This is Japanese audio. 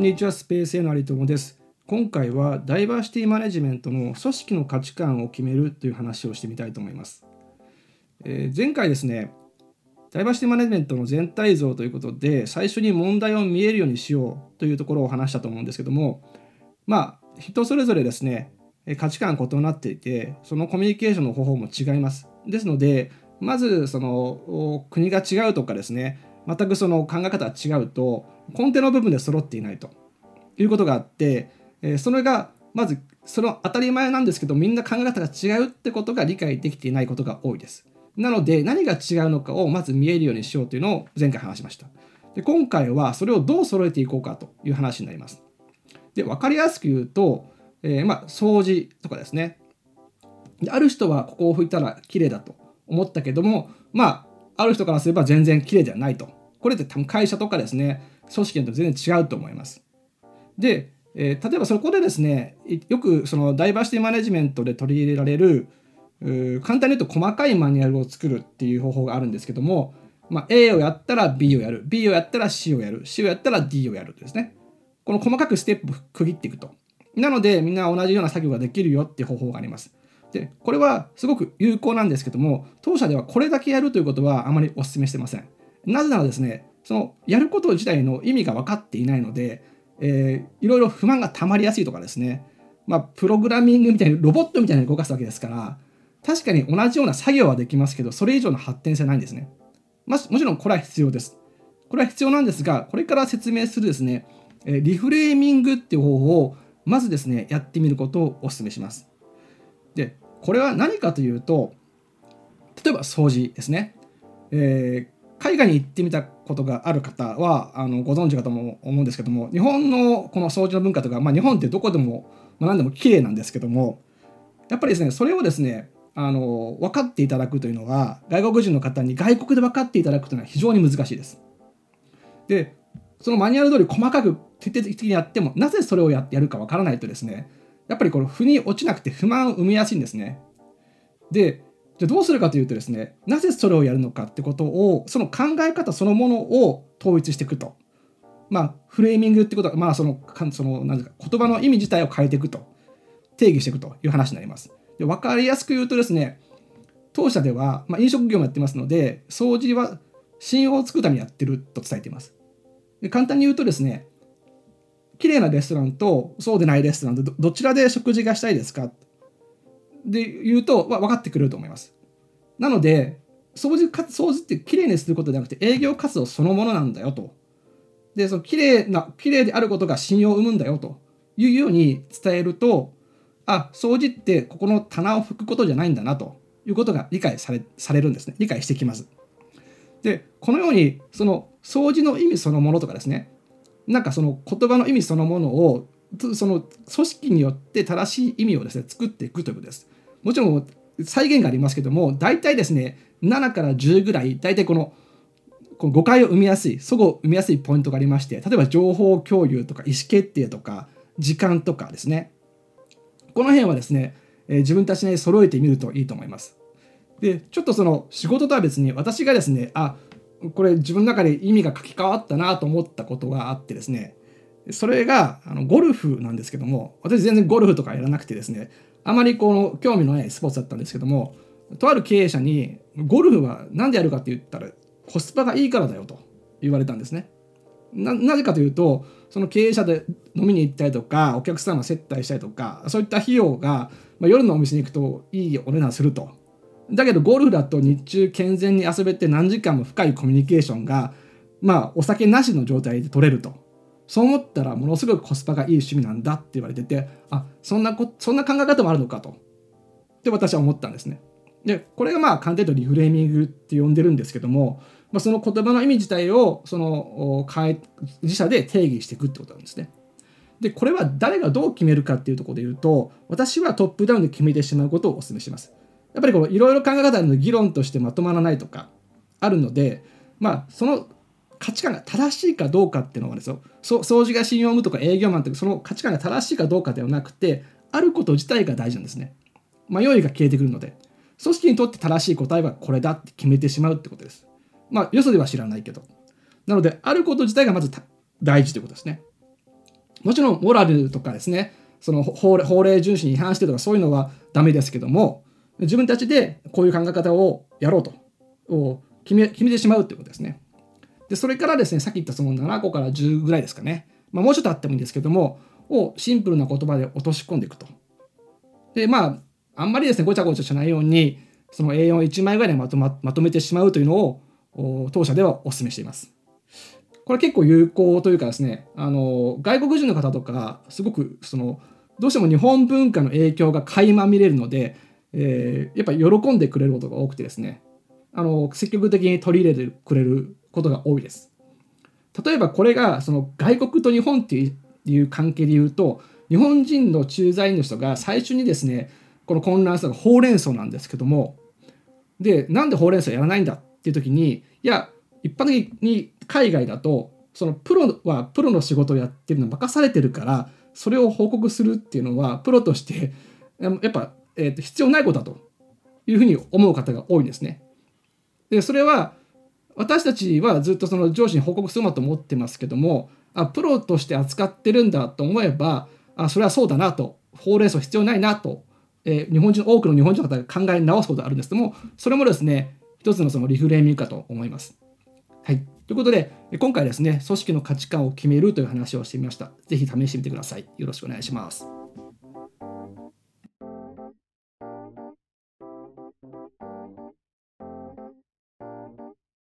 んにちは、スペースへの有友です。今回はダイバーシティマネジメントの組織の価値観を決めるという話をしてみたいと思います。前回ですね、ダイバーシティマネジメントの全体像ということで最初に問題を見えるようにしようというところを話したと思うんですけども、人それぞれですね、価値観異なっていて、そのコミュニケーションの方法も違います。ですので、まずその国が違うとかですね、全くその考え方が違うと根底の部分で揃っていないということがあって、それがまずその当たり前なんですけど、みんな考え方が違うってことが理解できていないことが多いです。なので、何が違うのかをまず見えるようにしようというのを前回話しました。で、今回はそれをどう揃えていこうかという話になります。で、分かりやすく言うと、掃除とかですね。で、ある人はここを拭いたら綺麗だと思ったけども、ある人からすれば全然綺麗じゃないと。これって多分会社とかですね、組織と全然違うと思います。で、例えばそこでですね、よくそのダイバーシティマネジメントで取り入れられる、簡単に言うと細かいマニュアルを作るっていう方法があるんですけども、A をやったら B をやる、B をやったら C をやる、C をやったら D をやるですね。この細かくステップを区切っていくと。なので、みんな同じような作業ができるよっていう方法があります。で、これはすごく有効なんですけども、当社ではこれだけやるということはあまりお勧めしてません。なぜならですね、そのやること自体の意味が分かっていないので、いろいろ不満がたまりやすいとかですね、プログラミングみたいにロボットみたいに動かすわけですから、確かに同じような作業はできますけど、それ以上の発展性はないんですね。もちろんこれは必要です。これは必要なんですが、これから説明するですね、リフレーミングっていう方法をまずですね、やってみることをお勧めします。で、これは何かというと、例えば掃除ですね。海外に行ってみたことがある方はご存知かとも思うんですけども、日本のこの掃除の文化とか、日本ってどこでも、何でも綺麗なんですけども、やっぱりですね、それをですね、分かっていただくというのは、外国人の方に外国で分かっていただくというのは非常に難しいです。で、そのマニュアル通り細かく徹底的にやっても、なぜそれをやるか分からないとですね、やっぱりこの腑に落ちなくて不満を生みやすいんですね。で、じゃあどうするかというとですね、なぜそれをやるのかってことを、その考え方そのものを統一していくと。フレーミングってことは、言葉の意味自体を変えていくと、定義していくという話になります。で、分かりやすく言うとですね、当社では、飲食業もやってますので、掃除は信用を作るためにやってると伝えています。で、簡単に言うとですね、綺麗なレストランとそうでないレストランと どちらで食事がしたいですかで言うと、分かってくれると思います。なので、掃除ってきれいにすることじゃなくて営業活動そのものなんだよと。で、そのきれいであることが信用を生むんだよというように伝えると、掃除ってここの棚を拭くことじゃないんだなということが理解されるんですね。理解してきます。で、このようにその掃除の意味そのものとかですね、その言葉の意味そのものを、その組織によって正しい意味をですね、作っていくということです。もちろん再現がありますけども、大体ですね、7から10ぐらい、大体この誤解を生みやすい、齟齬を生みやすいポイントがありまして、例えば情報共有とか意思決定とか時間とかですね、この辺はですね、自分たちで揃えてみるといいと思います。で、ちょっとその仕事とは別に、私がですね、これ自分の中で意味が書き換わったなと思ったことがあってですね、それがゴルフなんですけども、私全然ゴルフとかやらなくてですね、あまり興味のないスポーツだったんですけども、とある経営者にゴルフは何でやるかって言ったらコスパがいいからだよと言われたんですね。 なぜかというと、その経営者で飲みに行ったりとか、お客さんが接待したりとか、そういった費用が、夜のお店に行くといいお値段すると。だけどゴルフだと日中健全に遊べて、何時間も深いコミュニケーションが、お酒なしの状態で取れると。そう思ったらものすごくコスパがいい趣味なんだって言われてて、そんな考え方もあるのかとって私は思ったんですね。で、これが簡単に言うとリフレーミングって呼んでるんですけども、その言葉の意味自体をその自社で定義していくってことなんですね。で、これは誰がどう決めるかっていうところで言うと、私はトップダウンで決めてしまうことをお勧めします。やっぱりいろいろ考え方の議論としてまとまらないとかあるので、その価値観が正しいかどうかっていうのはですよ、掃除が信用を生むとか営業マンとか、その価値観が正しいかどうかではなくて、あること自体が大事なんですね。迷いが消えてくるので、組織にとって正しい答えはこれだって決めてしまうってことです。よそでは知らないけど。なので、あること自体がまず大事ということですね。もちろんモラルとかですね、その法令遵守に違反してとかそういうのはダメですけども、自分たちでこういう考え方をやろうと決めてしまうということですね。でそれからですね、さっき言ったその7個から10ぐらいですかね、もうちょっとあってもいいんですけども、をシンプルな言葉で落とし込んでいくと。であんまりですねごちゃごちゃしないように、その A41 枚ぐらいにまとめてしまうというのを当社ではお勧めしています。これ結構有効というかですね、外国人の方とかすごくそのどうしても日本文化の影響が垣間見れるので、やっぱり喜んでくれることが多くてですね、積極的に取り入れてくれることが多いです。例えばこれがその外国と日本っていう関係でいうと、日本人の駐在員の人が最初にですねこの混乱したのがほうれん草なんですけども、でなんでほうれん草やらないんだっていう時に、いや一般的に海外だとそのプロの仕事をやってるの任されてるから、それを報告するっていうのはプロとしてやっぱ、必要ないことだというふうに思う方が多いんですね。でそれは私たちはずっとその上司に報告するなと思ってますけども、プロとして扱ってるんだと思えば、それはそうだなと、ほうれん草必要ないなと、多くの日本人の方が考え直すことがあるんですけども、それもですね一つのそのリフレーミングかと思います。はい、ということで今回ですね組織の価値観を決めるという話をしてみました。ぜひ試してみてください。よろしくお願いします。